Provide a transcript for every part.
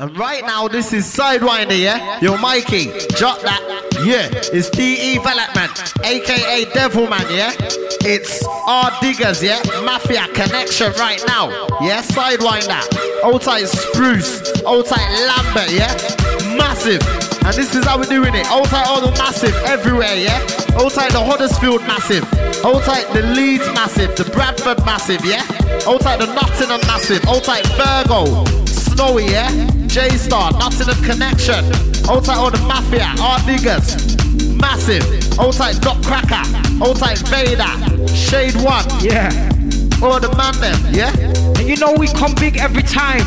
And right now, this is Sidewinder, yeah? Yo, Mikey, drop that. Yeah, it's D.E. Veloc, man, a.k.a. Devilman, yeah? It's R. Diggers, yeah? Mafia connection right now, yeah? Sidewinder, old tight Spruce, old tight Lambert, yeah? Massive. And this is how we're doing it. Old tight all the massive everywhere, yeah? Old tight the Huddersfield massive. Old tight the Leeds massive. The Bradford massive, yeah? Old tight the Nottingham massive. Old tight Virgo, Snowy, yeah? J-Star, Nottingham Connection, old tight all the Mafia, R. Diggers, massive, old tight Doc Cracker, old tight Vader, Shade One, yeah, all the man them, yeah? And you know we come big every time,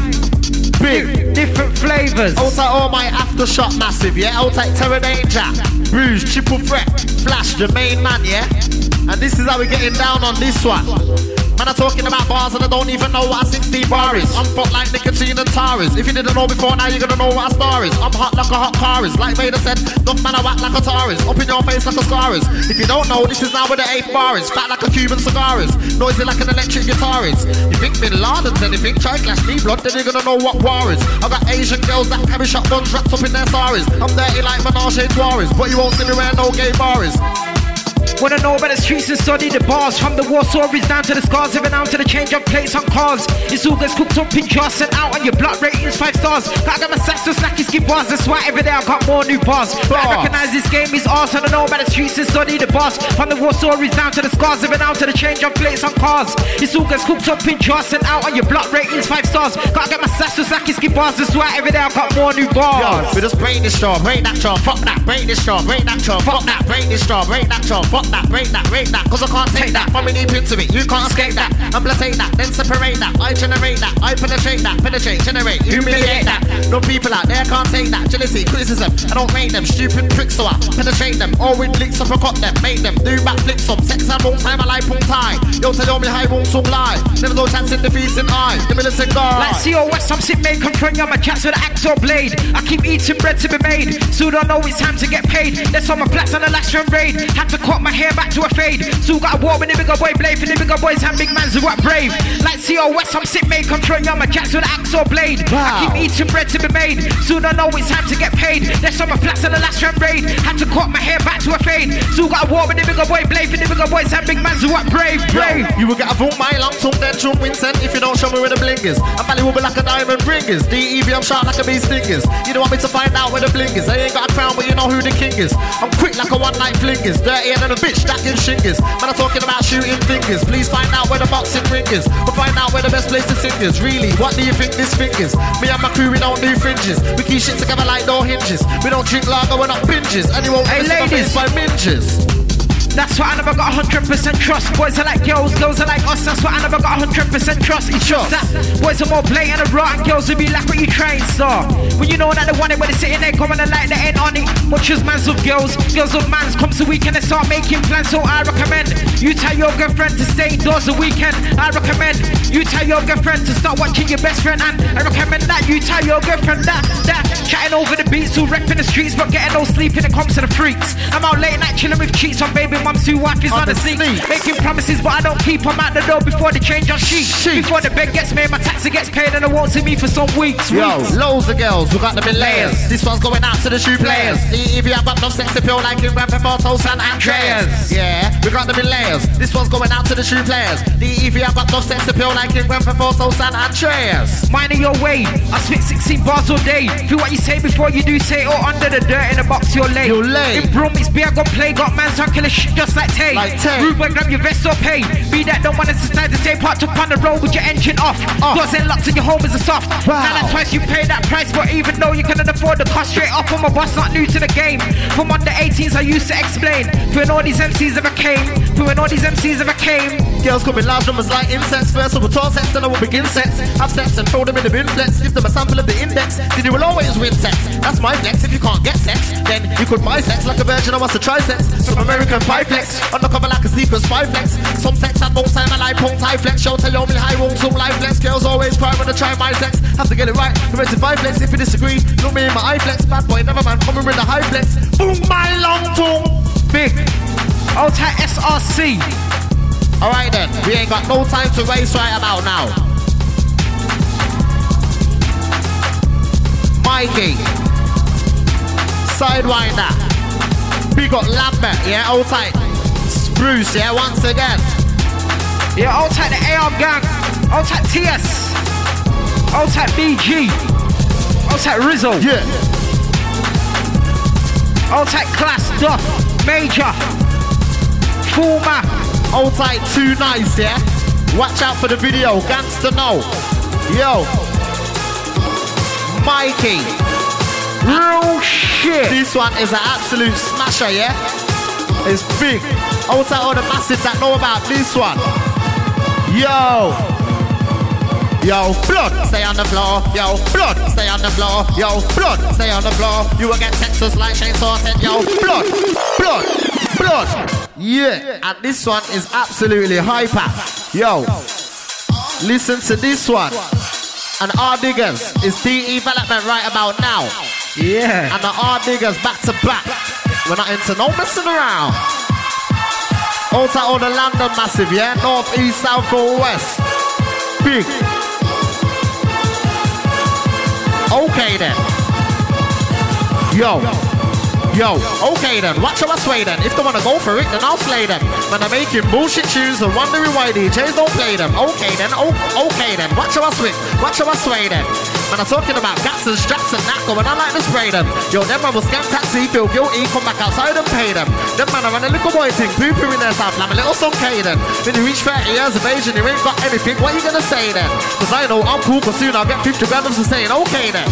big, different flavours, old tight all my Aftershock massive, yeah? Old tight Terror Danger, Rouge, Triple Fret, Flash, Jermaine Man, yeah? And this is how we're getting down on this one. Man, I'm talking about bars and I don't even know what a 16 bar is. I'm hot like nicotine and tar is. If you didn't know before, now you're gonna know what a star is. I'm hot like a hot car is. Like Vader said, don't man, I whack like a tar is. Up in your face like a scar is. If you don't know, this is now where the 8th bar is. Fat like a Cuban cigar is. Noisy like an electric guitar is. You think Bin Laden's anything, try clash me blood, then you're gonna know what war is. I got Asian girls that carry shotguns wrapped up in their saris. I'm dirty like Menashe Duarez, but you won't see me around no gay bar is. Wanna know about the streets and study the bars, from the war stories down to the scars, even down to the change of plates on cars. It's all gets cooked up in jars, sent out on your block, ratings 5 stars. I got my sacks to slack, skip bars, that's why every day I got more new bars. But I recognise this game is arse, and I know about the streets and study the bars, from the war stories down to the scars, even down to the change of plates on cars. It's all gets cooked up in jars, sent out on your block, ratings 5 stars. Gotta get my sacks to slack, skip bars, that's why every day I got more new bars. Yo, we just brain this job, brain that job, fuck that, brain this job, brain that job, fuck that, brain this job, brain that job. Fuck that, break that, rate that, cause I can't take that. From any pin to it, you can't escape that. Amplitate that, then separate that. I generate that, I penetrate that, penetrate, generate, humiliate that. No people out there can't take that. Jealousy, criticism, I don't rate them. Stupid pricks, so I penetrate them. All with licks, I forgot them, make them. Do back flicks up, sex and wrong time, I like wrong time. Yo, tell me high wrong song lie. Never no chance in defeats in I, the militant guard. Like CO West, I'm sick, mate, confronting on my chats with an axe or blade. I keep eating bread to be made. Soon I know it's time to get paid. That's on my flats on the last round raid. Had to cut my hair back to a fade. Still got a war with the bigger boy blade. For the bigger boys and big mans who are brave. Like T.O. West, I'm sick, mate, controlling on my jacks with an axe or blade. Wow. I keep eating bread to be made. Soon I know it's time to get paid. That's on my flats on the last round raid. Had to cut my hair back to a fade. Still got a war with the bigger boy blade. For the bigger boys and big mans who are brave, brave. Yo, you will get a vote, my lump, talk then, chum, Vincent. If you don't show me where the bling is, I'm valuable like a diamond ringers. D.E.V., I'm sharp like a bee stingers. You don't want me to find out where the bling is. I ain't got a crown, but you know who the king is. I'm quick like a one-night fling is. Dirty and a bitch that can shingers. Man, I'm talking about shooting thinkers. Please find out where the boxing ring is. We'll find out where the best place to sing is. Really, what do you think this thing is? Me and my crew, we don't do fringes. We keep shit together like no hinges. We don't drink lager, we're not binges. And you won't miss my face by minges. That's why I never got 100% trust. Boys are like girls, girls are like us. That's why I never got 100% trust. It's just that boys are more blatant and rotten. Girls will be like what you train, star. When you know that they want it, but they sitting there coming and like they ain't on it. Much as mans with girls, girls with mans. Comes the weekend and start making plans. So I recommend you tell your girlfriend to stay indoors the weekend. I recommend you tell your girlfriend to start watching your best friend. And I recommend that you tell your girlfriend that chatting over the beats, who repping the streets, but getting no sleep when it comes to the freaks. I'm out late night chilling with cheats on baby mum's two wifeys on the seat, making promises but I don't keep. I'm out the door before the change on sheet. Before the bed gets made, my taxi gets paid and I won't see me for some weeks. Yo, loads of girls who got them in layers. This one's going out to the shoe players. If you have got no sex appeal like in Grand Theft Auto San Andreas. Yeah, we got them in layers. This one's going out to the shoe players. If you have got no sex appeal like in Grand Theft Auto San Andreas. Minding your way, I spit 16 bars all day. Do what you say before you do say, or under the dirt in a box you're late. In Brom, it's be I got play, got man's on killer shit. Just like Tay, rude boy, grab your vest or pay. Be that don't want us to snide the same part. Took on the road with your engine off. Doors ain't locked in your home is a soft. Wow. Now that's twice you pay that price, but even though you couldn't afford the cost. Straight off on my boss, not new to the game. From under 18s, I used to explain. Doing all these MCs ever came. Doing all these MCs ever came. Girls come in large numbers like insects. First of all, tall sets, then I will begin sets. Have sex and throw them in the bin flex. Give them a sample of the index. Then you will always win sex. That's my flex. If you can't get sex, then you could buy sex like a virgin. I want to try sex. Some American pie. Flex, undercover like a sleeper's spy flex. Some sex at most time I like punk tie flex. Show tell you me high won't zoom life flex. Girls always cry when I try my sex. Have to get it right, the rest of my flex. If you disagree, look me in my eye flex. Bad boy, never mind, coming with a high flex. Boom, my long tongue. Big, old tight SRC. Alright then, we ain't got no time to waste right about now. Mikey, Sidewinder, big up Lambert, yeah, all tight, Spruce, yeah, once again, yeah, all tight the AR gang, all tight TS, all tight Beigi, all tight Rizzo, yeah, all tight Class Duff, Major, Full Map, all tight Too Nice, yeah, watch out for the video, Gangsta No, yo, Mikey. Real shit. This one is an absolute smasher, yeah? It's big. I'll tell all the massives that know about this one. Yo. Yo, blood, stay on the floor. Yo, blood, stay on the floor. Yo, blood, stay on the floor. You will get Texas like Chainsaw Man. Yo, blood, blood, blood. Yeah. And this one is absolutely hyper. Yo. Listen to this one. And R. Diggers is D.E.V. right about now. Yeah. And the R. Diggers back to back. We're not into no messing around. Also all the London massive, yeah? North, east, south, go west. Big. Okay then. Yo. Yo. Okay then. Watch how I sway then. If they want to go for it, then I'll slay them. When they're making bullshit tunes and wondering why DJs don't play them. Okay then. Okay then. Watch how I switch. Watch how I sway them. Man, I'm talking about gaps and straps and that going, I like to spray them. Yo, them man will scam taxi, feel guilty, come back outside and pay them. Them man, I run a little boy thing, poo-poo in their south, I'm a little son Caden. When you reach 30 years of age and you ain't got anything, what you gonna say then? Cause I know I'm cool, cause soon I'll get 50 randoms and saying, okay then.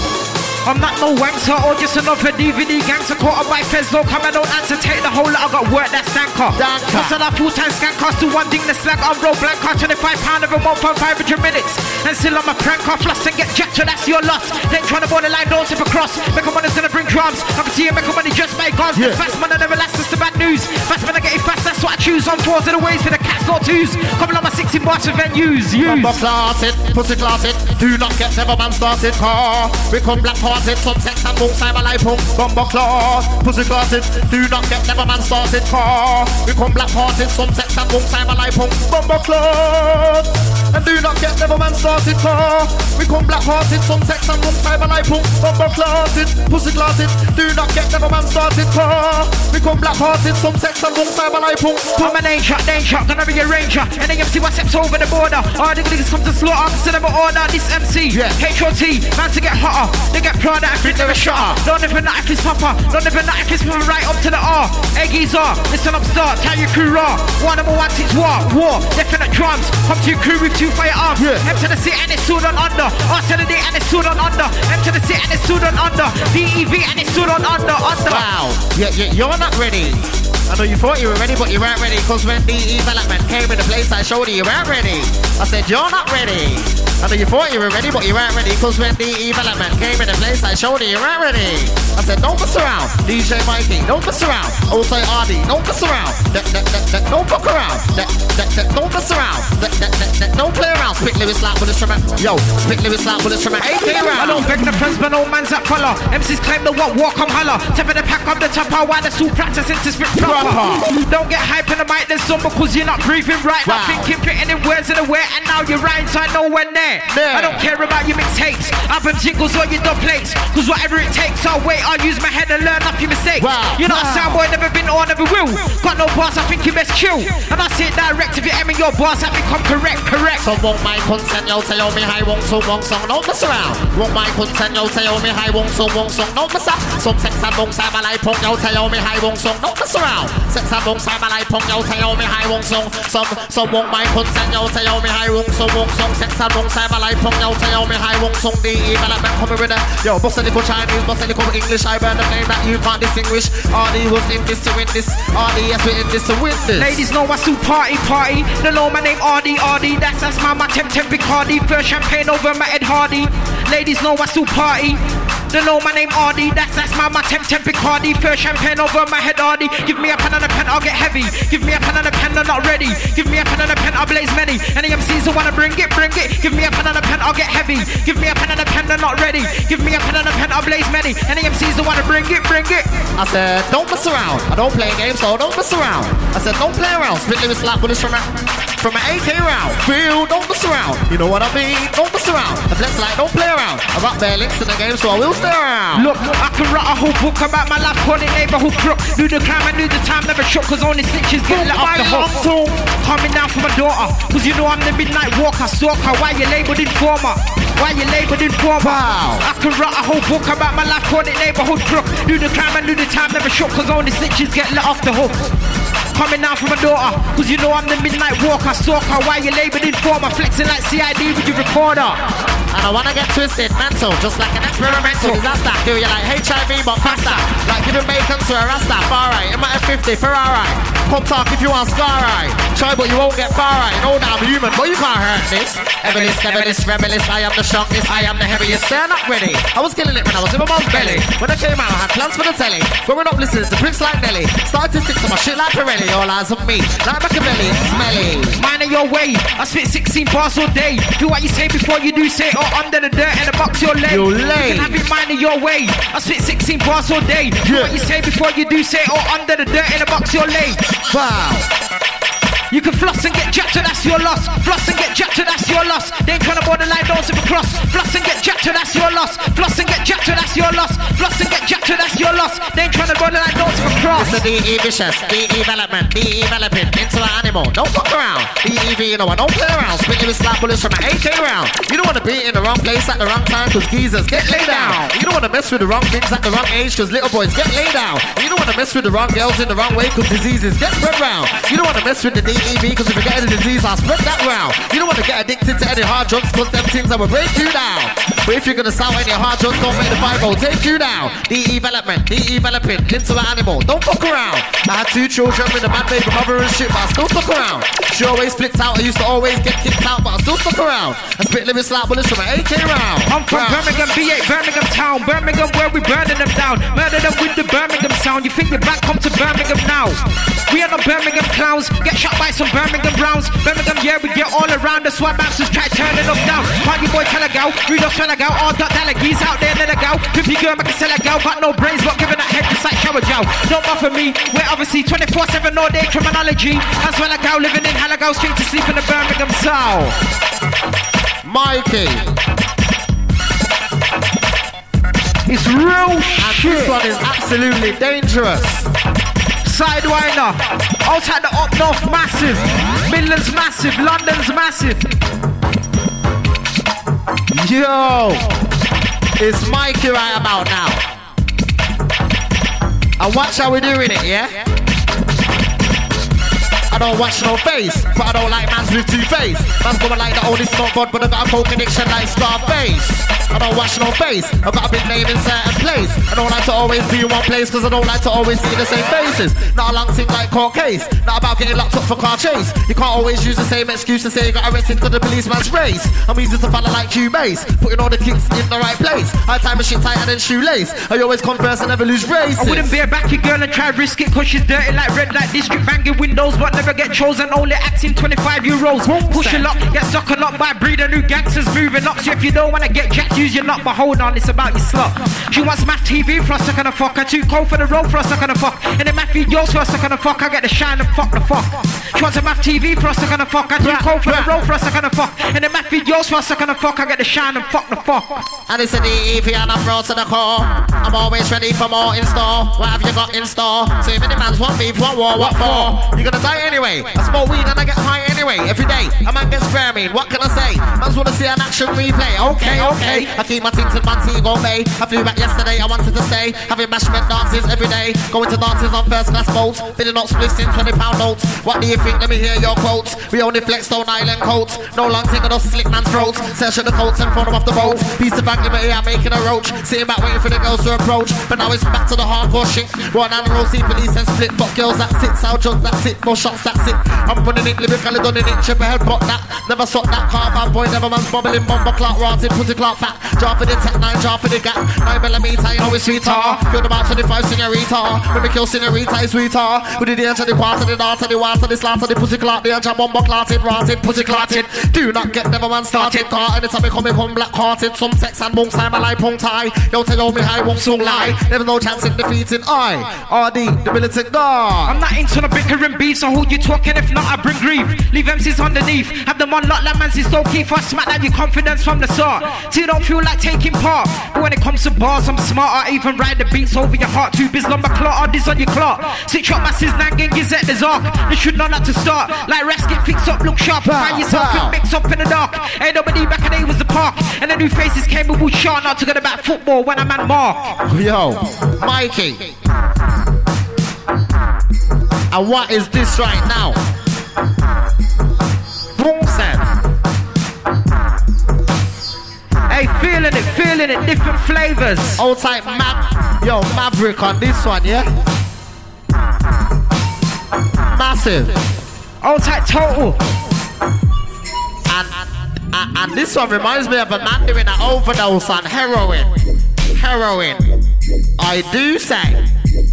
I'm not no wanker or just another DVD gangster caught up by Fezzo. Come and don't answer, take the whole lot, I got work that stanker. Hustle that full-time skanker, still one thing the slack, I'm roll blanker, £25 every month for 500 minutes. And still I'm a pranker, floss and get jacked, so that's your loss. Then trying to board the line, don't tip across. Make a money's gonna bring drums, I can see you make a money just by guns. Yeah. Fast man, I never last, that's the bad news. Fast man, I get it fast, that's what I choose. On fours and the ways for the cats, not twos. Coming on my 16 bars for venues, use. Number classes, pussy classes, do not get ever man started. Car, we come black. Some sex and books, I'm a life punk, bomber claw, pussy glasses, do not get never man started car. We come black hearted, some sex and books, I'm a life punk, bomber claw, and do not get never man started car. We come black hearted, some sex and books, I'm a life punk, bomber classes, pussy glasses, do not get never man started car. We come black hearted, some sex and books, I'm a life punk. I'm an ancient, gonna be a ranger, and then you see what steps over the border. All the niggas come to slaughter, so never order this MC. Yeah. HOT, man to get hotter, they get Prada, I think they're a shutter. Don't ever knock if it's proper. Don't ever knock if it's moving right up to the R. Eggies are, listen up, start. Tell your crew raw. One number one, six war. War, definite drums. Come to your crew with two firearms. Yeah. M to the C and it's soon on under. R to the D and it's soon on under. M to the C and it's soon on under. D.E.V. and it's soon on under. Under. Wow. Yeah, you're not ready. I know you thought you were ready, but you weren't ready. Cause when D.E.V. came in the place, I showed you weren't ready. I said, you're not ready. I know you thought you were ready, but you weren't ready. Cause when D.E.V. came in the place, I showed you, you ain't ready. I said, don't mess around. DJ Mikey, don't mess around. Also R.D., don't mess around. Don't fuck around. Don't mess around. Don't play around. Spit Lewis like with a strummer. Yo, spit Lewis like with a strummer. AK round. I don't beg the friends, but no man's that color. MCs claim the what, walk, I'm holler. Tip of the pack, I'm the topper. Why the suit practice into spit proper? Don't get hype in the mic, there's some because you're not breathing right. Wow. Not thinking, fitting in words in the way, and now you're right, so I know when there. I don't care about your mixtapes. Album jingles or your dub plates. Cause whatever it takes, I'll wait, I'll use my head and learn off your mistakes. Wow. You're not a sound boy, never been or never will. Got no bars, I think you best chill. And I say it direct, if you're aiming your bars, I think I'm correct. So won't my content, yo, tell me high, won't so won't song, don't mess around. Won't my content, yo, tell me high, won't so won't song, don't mess up. Some sex and won't side my life, punk, yo, tell me high, won't song, don't mess around. Sex and won't side my life, punk, yo, tell me high, won't song. Some won't my content, yo, tell me high, won't song. Sex and won't side my life, punk, yo, tell me high, won't song. The evil at back, come with it. Yo, boss a little Chinese, boss a little English. I burn the name that you can't distinguish. R.D. was in this to win this. R.D. yes, we're in this to win this. Ladies know I still party. They know my name R.D. R.D. That's my Temp Picardy. First champagne over my Ed Hardy. Ladies know I still party. They know my name R.D. That's my Temp Picardy. First champagne over my head R.D. Give me a pen and a pen, I'll get heavy. Give me a pen and a pen, I'm not ready. Give me a pen and a pen, I'll blaze many. Any MCs who wanna bring it, bring it. Give me a pen and a pen, I'll get heavy. Give me a pen and a pen, I'm not ready. Give me a pen and a pen, I blaze many. Any MCs that wanna bring it, bring it. I said, don't mess around. I don't play games, so don't mess around. I said, don't play around. Split Lewis like bullets from From an AK round, feel, don't mess around. You know what I mean? Don't mess around. The bless like don't play around. I've got bare links in the game, so I will stay around. Look, I can write a whole book about my life, call it neighborhood crook. Knew the crime, I knew the time, never shook, cause only snitches get let off the hook. Coming down for my daughter, cause you know I'm the midnight walker, stalker. Why you labeled informer? Why you labeled informer? Wow. I can write a whole book about my life, call it neighborhood crook. Knew the crime, I knew the time, never shook, cause only snitches get let off the hook. Coming down from my daughter, cause you know I'm the midnight walker, stalker. Why you labeled informer? Flexing like CID with your recorder. And I wanna get twisted, mental, just like an experimental disaster. Do you like HIV but faster? Like giving bacon to a rasta, far right, in my F50, Ferrari. Pop talk if you want scar right. Try but you won't get far right. No, that I'm human, but you can't hurt this. Evelist, evilist, rebelist, I am the strongest, I am the heaviest. They're not ready. I was killing it when I was in my mom's belly. When I came out, I had plans for the telly. Growing up listening to Prince like Nelly. Started to stick to my shit like Pirelli. All eyes on me, like Machiavelli, it's smelly. Mind of your way, I spit 16 bars all day. Do what you say before you do say. Or under the dirt and the box your leg. You can have it minded your way. I spit 16 bars all day. Yeah. What you say before you do say. Or under the dirt and the box your leg. Wow. You can floss and get jacked, that's your loss. Floss and get jacked, that's your loss. They ain't kinda borderline, don't slip across. Floss and get jacked, that's your loss. Floss and get jacked, that's your loss. Floss and get jacked, that's your loss. They ain't kinda borderline, don't slip across. It's the D.E. vicious, D.E. Veloc, D.E. developing into an animal. Don't fuck around. D.E.V., you know I don't play around. Spit you with slap bullets from an AK round. You don't wanna be in the wrong place at the wrong time, cause geezers get laid down. You don't wanna mess with the wrong things at the wrong age, cause little boys get laid down. You don't wanna mess with the wrong girls in the wrong way, cause diseases get spread round. You don't wanna mess with the D.E.V. cause if you get a disease, I'll spread that round. You don't want to get addicted to any hard drugs, cause them things that will break you down. But if you're gonna sell any hard drugs, don't make the 5-0 take you down. D.E. development, D.E. developing into an animal. Don't fuck around. I had 2 children with a bad baby mother and shit, but I still stuck around. She always flipped out. I used to always get kicked out, but I still stuck around. I spit living slap bullets from an AK round. I'm from Birmingham, B8, Birmingham town. Birmingham where we burning them down. Murder them with the Birmingham sound. You think you're back? Come to Birmingham now. We are the Birmingham clowns. Get shot by some Birmingham rounds. Birmingham, yeah, we get all around. The swag bouncers try turning us down. Party boy, tell a gal, read us, tell a gal. All dot delegates out there, let a gal. Pippy girl, make a sell a gal. Got no brains, but giving that head just like shower gel. Don't bother me, we're obviously 24/7 all day criminology. As well a gal living in hell, a gal straight to sleep in the Birmingham South. Mikey. It's real and shit. This one is absolutely dangerous. Sidewinder, outside the up north massive, Midlands massive, London's massive. Yo, it's Mikey right about now. And watch how we're doing it, yeah? I don't watch no face, but I don't like man's with 2 face. Man's going like the only smoke god, but I got a coke addiction like Scarface. I don't watch no face, I've got a big name in certain place. I don't like to always be in one place, cause I don't like to always see the same faces. Not a long thing like court case, not about getting locked up for car chase. You can't always use the same excuse to say you got arrested cause the policeman's race. I'm easy to follow like Cubase, putting all the kicks in the right place. I tie my shit tighter than shoelace, I always come first and never lose race. I wouldn't be a backy girl and try risk it, cause she's dirty like red light district. Banging windows but never get chosen, only acting 25 euros. Push a lot, get sucker up by a breed of new gangsters moving up. So if you don't wanna get jacked, use your knock, but hold on, it's about your slot. She wants math TV for a second of fuck. I'm too cold for the road for a second of fuck. And then math videos for a second of fuck. I get the shine and fuck the fuck. She wants a math TV for a second of fuck. I'm too cold for the road for a second of fuck. And then math videos for a second of fuck. I get the shine and fuck the fuck. And it's a D.E.V. and I'm raw to the core. I'm always ready for more in store. What have you got in store? Too many man's one beef, one war, what for? You're gonna die anyway. I smoke weed and I get high anyway. Every day, a man gets squirmy. What can I say? Man's wanna see an action replay. Okay, okay. I keep my things in my team all day. I flew back yesterday, I wanted to stay. Having mashment dances every day. Going to dances on first class boats. Filling up splits in £20 notes. What do you think? Let me hear your quotes. We only flex Stone Island coats. No long thing on those slick man's throats. Searching the coats and throw them off the boats. Piece of bank liberty, I'm making a roach. Sitting back waiting for the girls to approach. But now it's back to the hardcore shit. Run animal, see police and split. Fuck girls, that's it. Sound drugs, that's it. No shots, that's it. I'm running it, lyrically done it. Chip ahead, but that. Never suck that car, bad boy. Never man's bubbling. Bomber clock, ranting, pussy clock fat. Jar for the tech, 9 jar for the gap. 9mm, you know it's sweetheart. Killed about 25 senorita. When we kill senorita, it's sweetheart. We did the answer, the quarter, the dart, the water, the slaughter, the pussy clot, the answer, bomber clotted, rotted, pussy clotted. Do not get never man started. Car anytime we come, black hearted. Some sex and bong time, I like pong tie. Yo, tell me, I won't all lie. Never no chance in defeating I, R.D., the militant guard. I'm not into the bickering beats, so who you talking? If not, I bring grief. Leave MCs underneath. Have them on lock like Man's so key for smack down your confidence from the start. So you don't feel like taking part. But when it comes to bars, I'm smarter. Even ride the beats over your heart. Two biz number clock, this on your clock. Switch up masses, nagging is at the zark. You should know not to start. Like Reskin, fix up, look sharp. Find yourself and mix up in the dark. Ain't nobody back in the day was the park. And the new faces came with wood sharp. Not talking about football when I'm at Mark. Yo, Mikey. And what is this right now? Boomsan. Hey, feeling it, different flavors. Old type map, yo, Maverick on this one, yeah? Massive. Old type total. And this one reminds me of a man doing an overdose on heroin. I do say.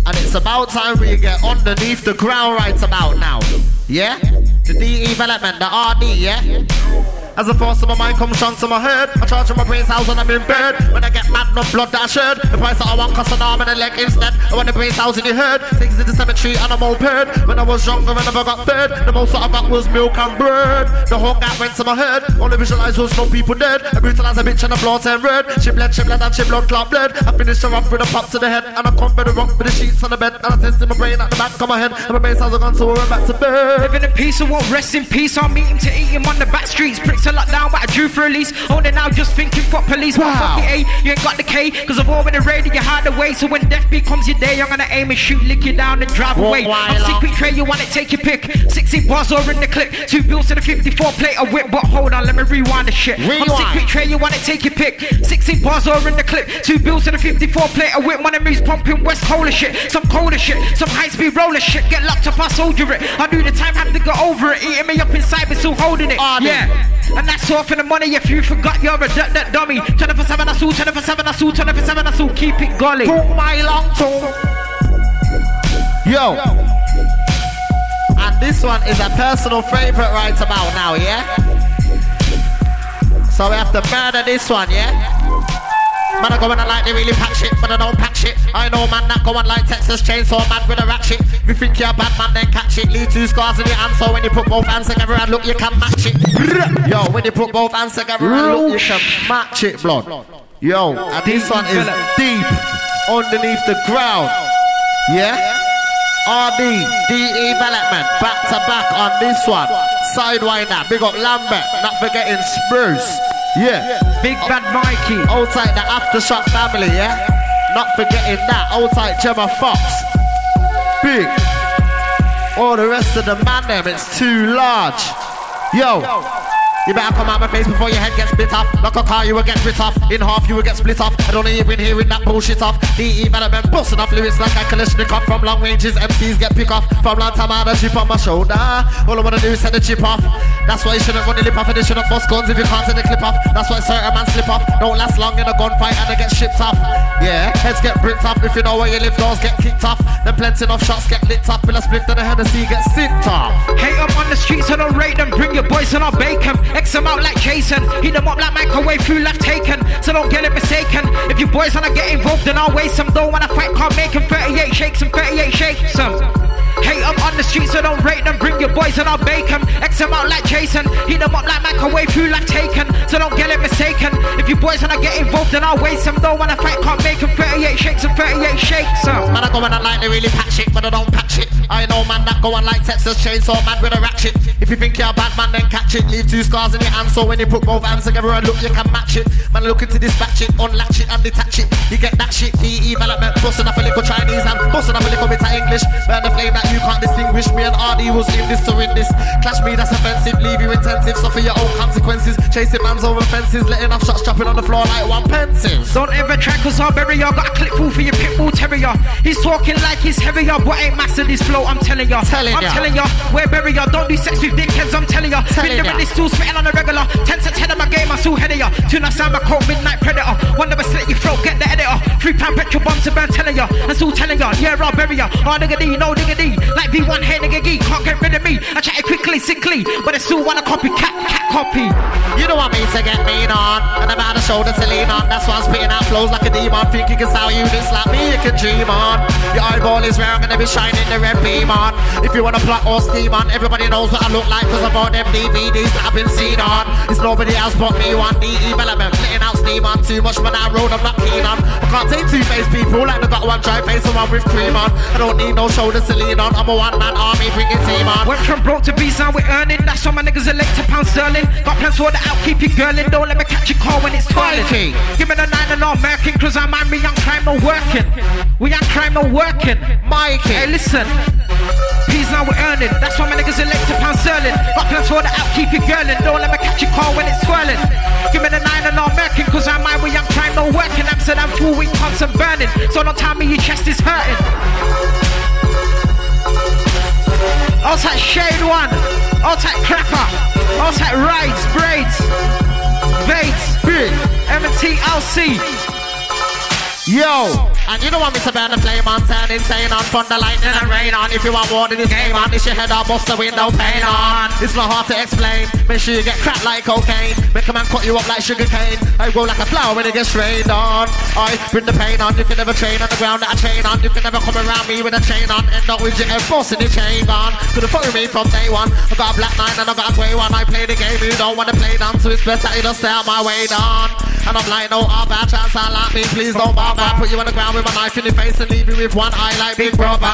And it's about time we get underneath the ground right about now. Yeah? The D.E. Development, the R.D., yeah? As the force of my mind comes strong to my head, I charge in my brain's house when I'm in bed. When I get mad, no blood that I shed. The price that I want costs an arm and a leg instead. I want the brain's house in your head. Takes it to the cemetery on a moped. When I was younger, I never got fed. The most that I got was milk and bread. The whole gap went to my head. Only visualized was no people dead. I brutalized a bitch and the floor turned red. She bled, and she blood clot bled. I finished her off with a pop to the head. And I come by the rock with the sheets on the bed. And I tested my brain at the back of my head. And my brain's house I gone so we're back to bed. Living in peace, I won't rest in peace. I'll meet him to eat him on the back streets. Pricks locked down, but I drew for release. Only now just thinking fuck police. Wow. Fuck it, eh? You ain't got the K. Cause I've already raided your hide away. So when death becomes your day, I'm gonna aim and shoot, lick you down and drive away. I'm sick with Trey, you want it, take your pick. 16 bars or in the clip. 2 bills in a 54 plate of whip. But hold on, let me rewind the shit. Rewind. I'm sick with Trey, you want it, take your pick. 16 bars or in the clip. 2 bills in a 54 plate of whip. Money moves pumping West Cola shit. Some cola shit. Some high speed roller shit. Get locked up, I soldier it. I knew the time, had to get over it. Eating me up inside, but still holding it. Yeah. And that's all for the money. If you forgot, you're a that dummy. 24/7, that's all. 24/7, that's all. 24/7, that's all. Keep it golly. Talk my long talk. Yo. And this one is a personal favorite right about now, yeah? So we have to murder this one, yeah? Man, I go in and like they really pack shit, but I don't pack shit. I know man that go on like Texas Chainsaw Man with a rap shit. You think you're a bad man, then catch it. Leave 2 scars in your hand, so when you put both hands together and look, you can match it. Yo, when you put both hands together and look, you can match it, blood. Yo, and this one is deep underneath the ground. Yeah? R.D., D.E. Veloc, back to back on this one. Sidewinder, big up Lambert, not forgetting Spruce. Yeah. Big Bad Mikey. Old tight the Aftershock family, yeah? Not forgetting that. Old tight Gemma Fox. Big. All the rest of the man them, it's too large. Yo. You better come out my face before your head gets split off. Like a car, you will get ripped off. In half, you will get split off. I don't even hearing that bullshit off. D.E. Veloc busting off lyrics like a Kalashnikov. From long ranges, MCs get pick off. From long time I had a chip on my shoulder. All I wanna do is set the chip off. That's why you shouldn't run the lip off. And you shouldn't bust guns if you can't set the clip off. That's why certain man slip off. Don't last long in a gunfight and they get shipped off. Yeah, heads get bricked off. If you know where you live, doors get kicked off. Then plenty of shots get lit up. With a split and a Hennessy gets sipped off. Hate them on the streets and don't rate them. Bring your boys and I'll bake them. X them out like Jason, heat them up like microwave food left taken, so don't get it mistaken. If you boys wanna get involved then I'll waste them. Don't wanna fight, can't make them. 38 shakes and 38 shakes them. Hate them on the streets so don't rate them. Bring your boys and I'll bake them. X them out like Jason, heat them up like microwave food left taken, so don't get it mistaken. If you boys wanna get involved then I'll waste them. Don't wanna fight, can't make them. 38 shakes and 38 shakes them. Man I go and I like they really pack shit, but I don't pack shit. I know man that go on like Texas Chainsaw Man with a ratchet. If you think you're a bad man then catch it. Leave 2 scars in your hand, so when you put both hands together and look, you can match it. Man, look into dispatch it, unlatch it and detach it. You get that shit, D.E. Veloc, busting up a little Chinese and busting up a little bit of English. Burn the flame that you can't distinguish. Me and R.D. was in this or in this. Clash me, that's offensive, leave you intensive. Suffer your own consequences, chasing man's own offences. Letting off shots, dropping on the floor like one pensive. Don't ever track us or bury ya. Got a clip full for your pit bull terrier. He's talking like he's heavier, but ain't mastered his flow, I'm telling ya. I'm telling ya, we're bury ya. Don't do sex with dickheads, I'm telling ya. Been doing this too, spitting on the regular. 10 to 10 of my game, I'm still headier. Tune up, sound my cold, midnight predator. One never slit your throat, get the editor. £3 petrol bumps about telling ya, and still telling ya, yeah, I'll bury ya. Oh, nigga D, no nigga D, like V1 hair nigga G, can't get rid of me. I chatted quickly, sickly, but I still wanna copy, cat copy. You know I mean to get mean on, and I'm out of shoulder to lean on. That's why I'm spitting out flows like a demon. Think you can sell you this like me, you can dream on. Your eyeball is where I'm gonna be shining the red beam on. If you wanna plot or steam on, everybody knows what I look like, cause I've all them DVDs that I've been seen on. It's nobody else but me on D.E.V. letting out steam on. Too much when I roll, I'm not keen on. I can't take two-faced people like I got one dry face and one with cream on. I don't need no shoulders to lean on. I'm a one-man army, bring your team on. Went from broke to bees, now we're earning. That's why my niggas are late to pound sterling. Got plans for the out, keep you girling. Don't let me catch your car when it's twirling. Give me the 9 and all merkin, cause I'm angry, young crime no working. We ain't crime no working, Mikey. Hey, listen. Peas now we're earning. That's why my niggas are late to pound sterling. Got plans for the out, keep you girling. Don't let me catch your car when it's twirling. Give me the 9 and all merkin, cause I'm angry, young crime no working. Amsterdam full with constant burning. So don't tell me your chest is hurting. I'll take Shade One, I'll take Cracker, I'll take Rides, Braids, Bates, Big, MTLC. Yo, and you know what, Mr. Burn the flame on, turn insane on, thunder, lightning and rain on. If you want war in this game on, it's your head on, bust the window, pain on. It's not hard to explain, make sure you get cracked like cocaine. Make a man cut you up like sugar cane. I grow like a flower when it gets rained on. I bring the pain on, you can never train on the ground that I train on. You can never come around me with a chain on, end up with your head busting the chain on. Could've followed me from day one, I got a black nine and I got a grey one. I play the game you don't wanna play down, so it's best that you don't stay out my way down. And I'm like, no other chance, I like me, please don't bother. I put you on the ground with my knife in your face and leave you with one eye like Big Brother.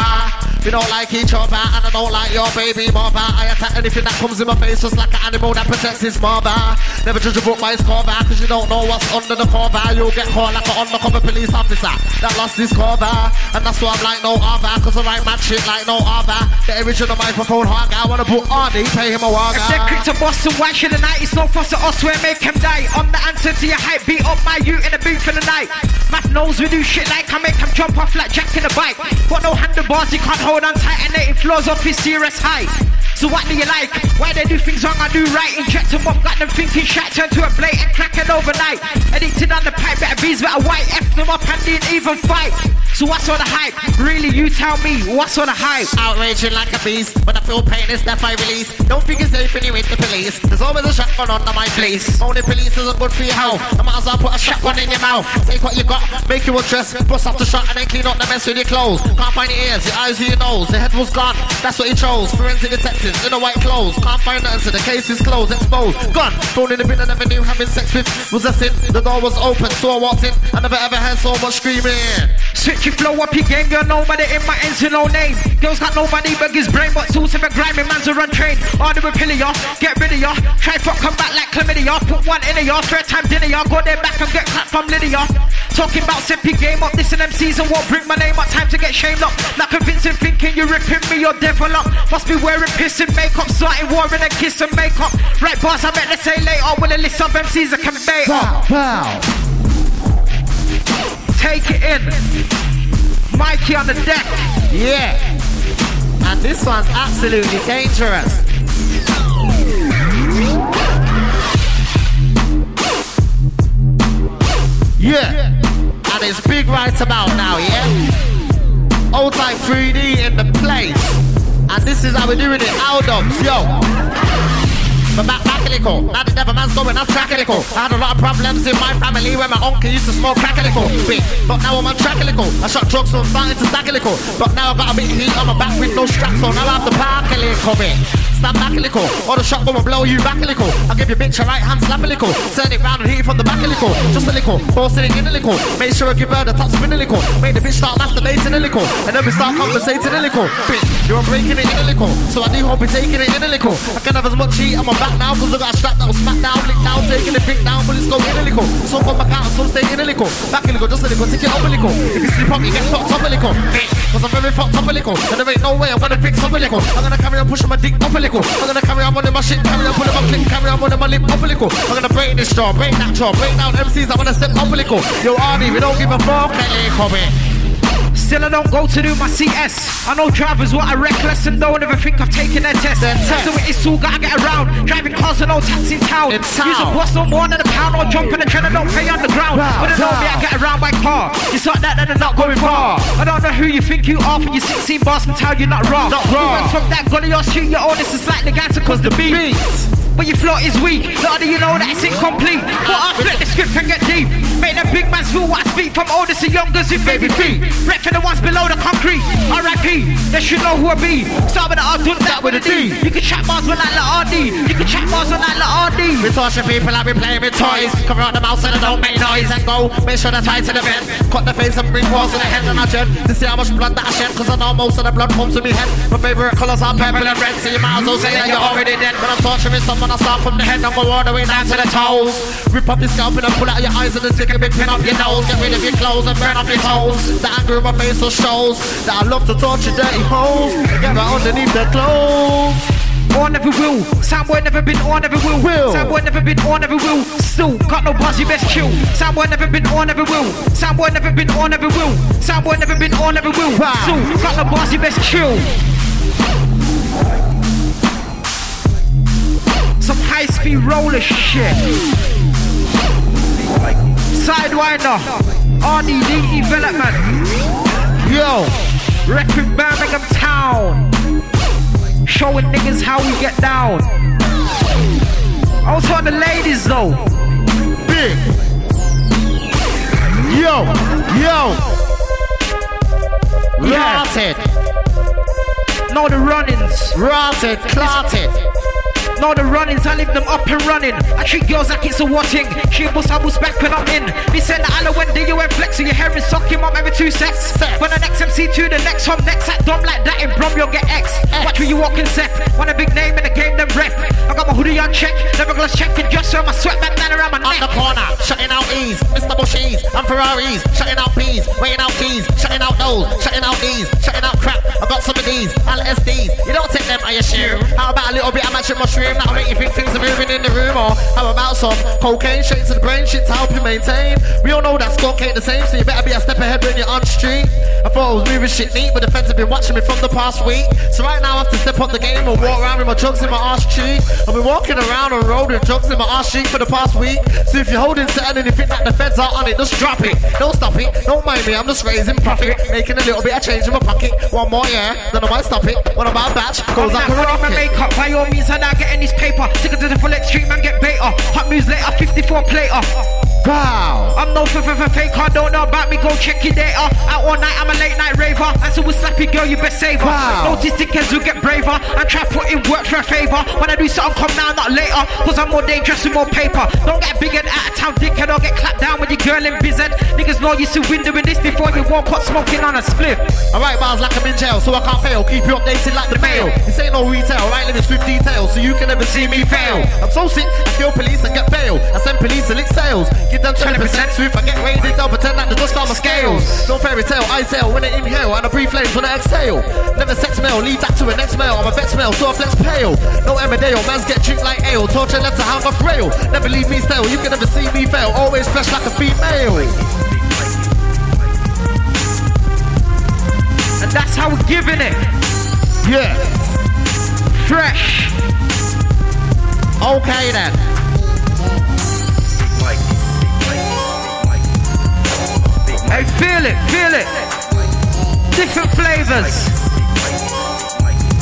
We don't like each other and I don't like your baby mother. I attack anything that comes in my face just like an animal that protects his mother. Never judge a book by its cover, cause you don't know what's under the cover. You'll get caught like an undercover police officer that lost his cover. And that's why I'm like no other, cause I write mad shit like no other. The original microphone hugger, I wanna put R.D., pay him a wagger. If they're quick to Boston, why should the night? It's no fuss at us, we'll make him die. I'm the answer to your hype, beat up my you in the booth for the night. Math knows we do shit like I make him jump off like Jack in a bike. Got no handlebars, he can't hold on tight, and it floors off his serious height. So what do you like? Why they do things wrong, I do right. Inject them up, got them thinking shit, turn to a blatant cracking overnight. Addicted on the pipe, better bees, better white. F them up and didn't even fight. So what's all the hype? Really, you tell me, what's all the hype? Outraging like a beast, but I feel pain is death I release. Don't think it's safe when you with the police. There's always a shotgun under my place. Only police isn't good for your health. I might as well put a shotgun in your mouth. Take what you got, make you a dress, bust off the shot and then clean up the mess with your clothes. Can't find your ears, your eyes or your nose. The head was gone, that's what he chose. Forensic detectives in the white clothes. Can't find nothing, so the case is closed, exposed. Gone, thrown in the bin I never knew having sex with was a sin. The door was open, so I walked in. I never ever heard so much screaming. You flow up your game, girl, nobody in my ends, no name. Girls got nobody but his brain, but tools have a grimy man's a run train. Harder with pilly off, get rid of y'all. Try fuck, come back like chlamydia. Put one in y'all, third time dinner y'all. Go there back and get clapped from Lydia. Talking about sippy game up, this and MCs and what bring my name up, time to get shamed up. Not convincing, thinking you're ripping me, you're devil up. Must be wearing pissing makeup, starting war in a kiss and makeup. Right bars, I bet they say later, with a list of MCs I can bait up. Take it in. Mikey on the deck. Yeah. And this one's absolutely dangerous. Yeah. And it's big right about now, yeah? Old type 3D in the place. And this is how we're doing it. Aldobs, yo. But back lickle, now the devil man's going off track lickle. I had a lot of problems in my family when my uncle used to smoke crack lickle. But now I'm on track lickle. I shot drugs so I'm starting to stack lickle. But now I got a bit of heat on my back with no straps on. Now I have the park a lickle bit. Stab back lickle, or the shotgun will blow you back lickle. I'll give your bitch a right hand slap a lickle. Turn it round and hit it from the back lickle. Just a lickle, forcing it in a lickle. Make sure I give her the top spin a lickle. Make the bitch start masturbating a lickle. And then we start conversating a lickle. You're breaking it in a lickle. So I do hope you're taking it in a lickle. I can have as much heat on my back now, cause I got a strap that was smack down, lick down, taking the pick down, bullets go in a lickle. Some come back out, some stay in a lickle. Back in a lickle, just a lickle, take it up a lickle. If you sleep up, you get fucked up a lickle. Cause I'm very fucked up a lickle. And there ain't no way I'm gonna fix up a lickle. I'm gonna carry on pushing my dick up a lickle. I'm gonna carry on running my shit, carry on pulling my clip, carry on running my lip up a lickle. I'm gonna break this jaw, break that jaw, break down MCs, I'm gonna step up a lickle. Yo, R.D., we don't give a fuck a lickle, bit. Still I don't go to do my CS. I know drivers what I reckless and don't ever think I've taken their test. That's the way it's all gotta get around. Driving cars and no taxi in town. Use a bus no more than a pound or jump in a train and don't pay on the ground. But I know me, I get around by car. It's not that they're not going far. I don't know who you think you are from your 16 bars from town, you're not raw. Even from that gully or street, your oldest is like the gator cause the beat. But your float is weak, lot of you know that it's incomplete. But I flip the script and get deep. Make them big mans feel what I speak. From oldest to youngest with baby feet. Rep for the ones below the concrete. R.I.P. They should know who I be. Start with the R, do that with a D. You can chat bars when I like R.D. You can chat bars when I like R.D. We torture people like we playing with toys. Come round the mouth so they don't make noise. And go, make sure they're tied to the bed. Cut the face and bring walls to the head and I shed. To see how much blood that I shed. Cause I know most of the blood comes to me head. My favourite colours are purple and red. So you might as well say that you're already dead. When I'm torturing someone, when I start from the head and go all the way down to the toes. Rip up your scalp and then pull out your eyes and then stick a big pin up your nose. Get rid of your clothes and burn up your toes. The anger in my face so shows that I love to torture dirty hoes. Get right underneath their clothes. Or never will. Soundboy never been or never will. Soundboy never been or never will. Still got no buzz, you best chill. Soundboy never been or never will. Soundboy never been or never will. Soundboy never been or never will. Still got no buzz, you best chill. Some high-speed roller shit. Sidewinder, R.D., D.E. Development. Yo, repping Birmingham town. Showing niggas how we get down. I was on the ladies though. Big. Yo, yo. Rotted. No, the runnings. Rotted, clotted. Know the runnings, I leave them up and running. I treat girls like it's a watting. She bust, I bust back when I'm in. Me send the island when you and flex. So your hair is sucking up every 2 sets. When the next MC to the next from next at dumb like that in Brom, you'll get X. Watch when you walk in set. Want a big name in the game, then rep. I got my hoodie on check, never gloves check and just so my sweatband down around my neck. On the corner, shutting out E's, Mr. Bushies, and Ferraris, shutting out B's, weighing out T's, shutting out those, shutting out E's, shutting out crap. I got some of these, LSDs. You don't take them, I assume. How about a little bit of matching mushroom? That'll make you think things are moving in the room. Or how about some cocaine shakes to the brain shit to help you maintain? We all know that skunk ain't the same, so you better be a step ahead when you're on street. I thought I was moving shit neat, but the feds have been watching me from the past week. So right now I have to step up the game and walk around with my drugs in my arse cheek. I've been walking around on the road with drugs in my arse cheek for the past week. So if you're holding certain and you think that the feds are on it, just drop it. Don't stop it, don't mind me, I'm just raising profit. Making a little bit of change in my pocket. One more yeah, then I might stop it. One of my batch goes up and my makeup. By all means, I now get this paper, take it to the full extreme and get beta. Hot moves later, 54 plater. Wow, I'm no faker, don't know about me, go check your data. Out all night, I'm a late night raver. And so with slappy girl, you best save her. Wow. Notice dickheads who get braver and try put in work for a favor. When I do something, come now, not later. Cause I'm more dangerous with more paper. Don't get big and out of town dickhead or get clapped down with your girl in bizzed. Niggas know you see wind doing this before you walk up smoking on a split. Alright, bars like I'm in jail, so I can't fail. Keep you updated like the mail. This ain't no retail, right? Let me swift details so you can never see me fail. I'm so sick, I kill police and get bail. I send police and lick sales. Give them 20% truth, I get raided, I'll pretend like the dust on my scales. No fairy tale, I sail when I inhale, and I breathe flames when I exhale. Never sex male, leave that to an ex male. I'm a vex male, so I flex pale. No Emmerdale, man's get drink like ale. Torture left to hang off rail. Never leave me stale, you can never see me fail. Always fresh like a female. And that's how we're giving it. Yeah. Fresh. Okay then. Hey, feel it, different flavours.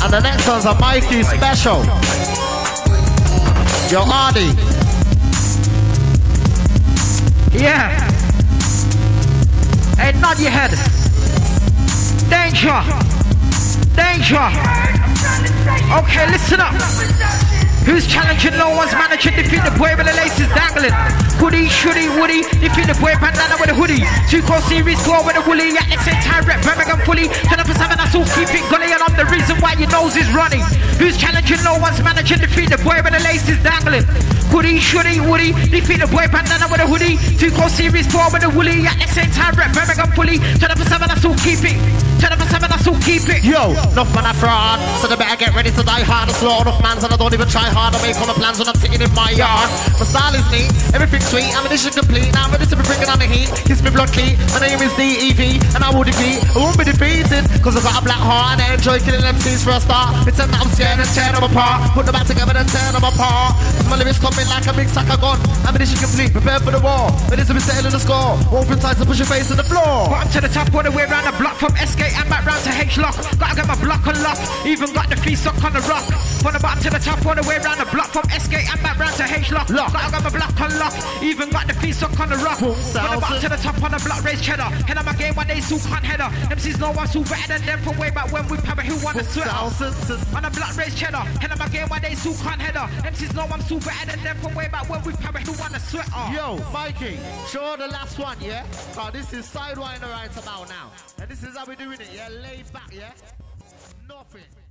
And the next one's a Mikey special. Yo, Ardy. Yeah. Hey, nod your head. Danger, danger. Okay, listen up. Who's challenging? No one's managing. Defeat the boy with the laces dangling. Goody, shoody, woody. Defeat the boy bandana with a hoodie. 2 core series, 4 with a woolly. At the same time, rep Birmingham fully. Turn up a 7, that's all keeping gully. And I'm the reason why your nose is running. Who's challenging? No one's managing. Defeat the boy with the laces dangling. Goody, shoody, woody. Defeat the boy bandana with a hoodie. 2 core series, 4 with a woolly. At the same time, rep Birmingham fully. Turn up a 7, that's all keeping. Turn up a 7, that's all keep it. Yo, enough man a fraud, so they better get ready to die hard. I slow enough man, so I don't even try hard. I make all the plans when I'm sitting in my yard. My style is neat, everything sweet, ammunition complete. Now I'm ready to be bringing on the heat. Kiss me blood clean, my name is D.E.V. and I will defeat, I won't be defeated. Cause I've got a black heart and I enjoy killing MCs for a start. It's them that I'm scared and tear them apart. Put them back together and tear them apart. Cause my lyrics coming like a big sack of gun. Ammunition complete, prepare for the war. Ready to be settling the score. Open tight to push your face to the floor. Bottom to the top, all the way round the block. From S-Gate and back round to H-Lock. Gotta get my block unlocked. Even got the free sock on the rock. From the bottom to the top, all the way round the block. From S-Gate and back round to H-Lock. Gotta get my block unlocked. Even got the free sock on the rock. From the bottom to the top, on the block, raise cheddar. Head on my game one day, so can't header. MCs know I'm so better than them from way back when we power who won the sweater. On the block, raise cheddar. Head on my game one day, so can't header. MCs know I'm so better than them from way back when we power who won the sweater. Yo, Mikey, show the last one, yeah? Oh, this is Sidewinder right about now. And this is how we're doing it, yeah? Laid back, yeah? Nothing.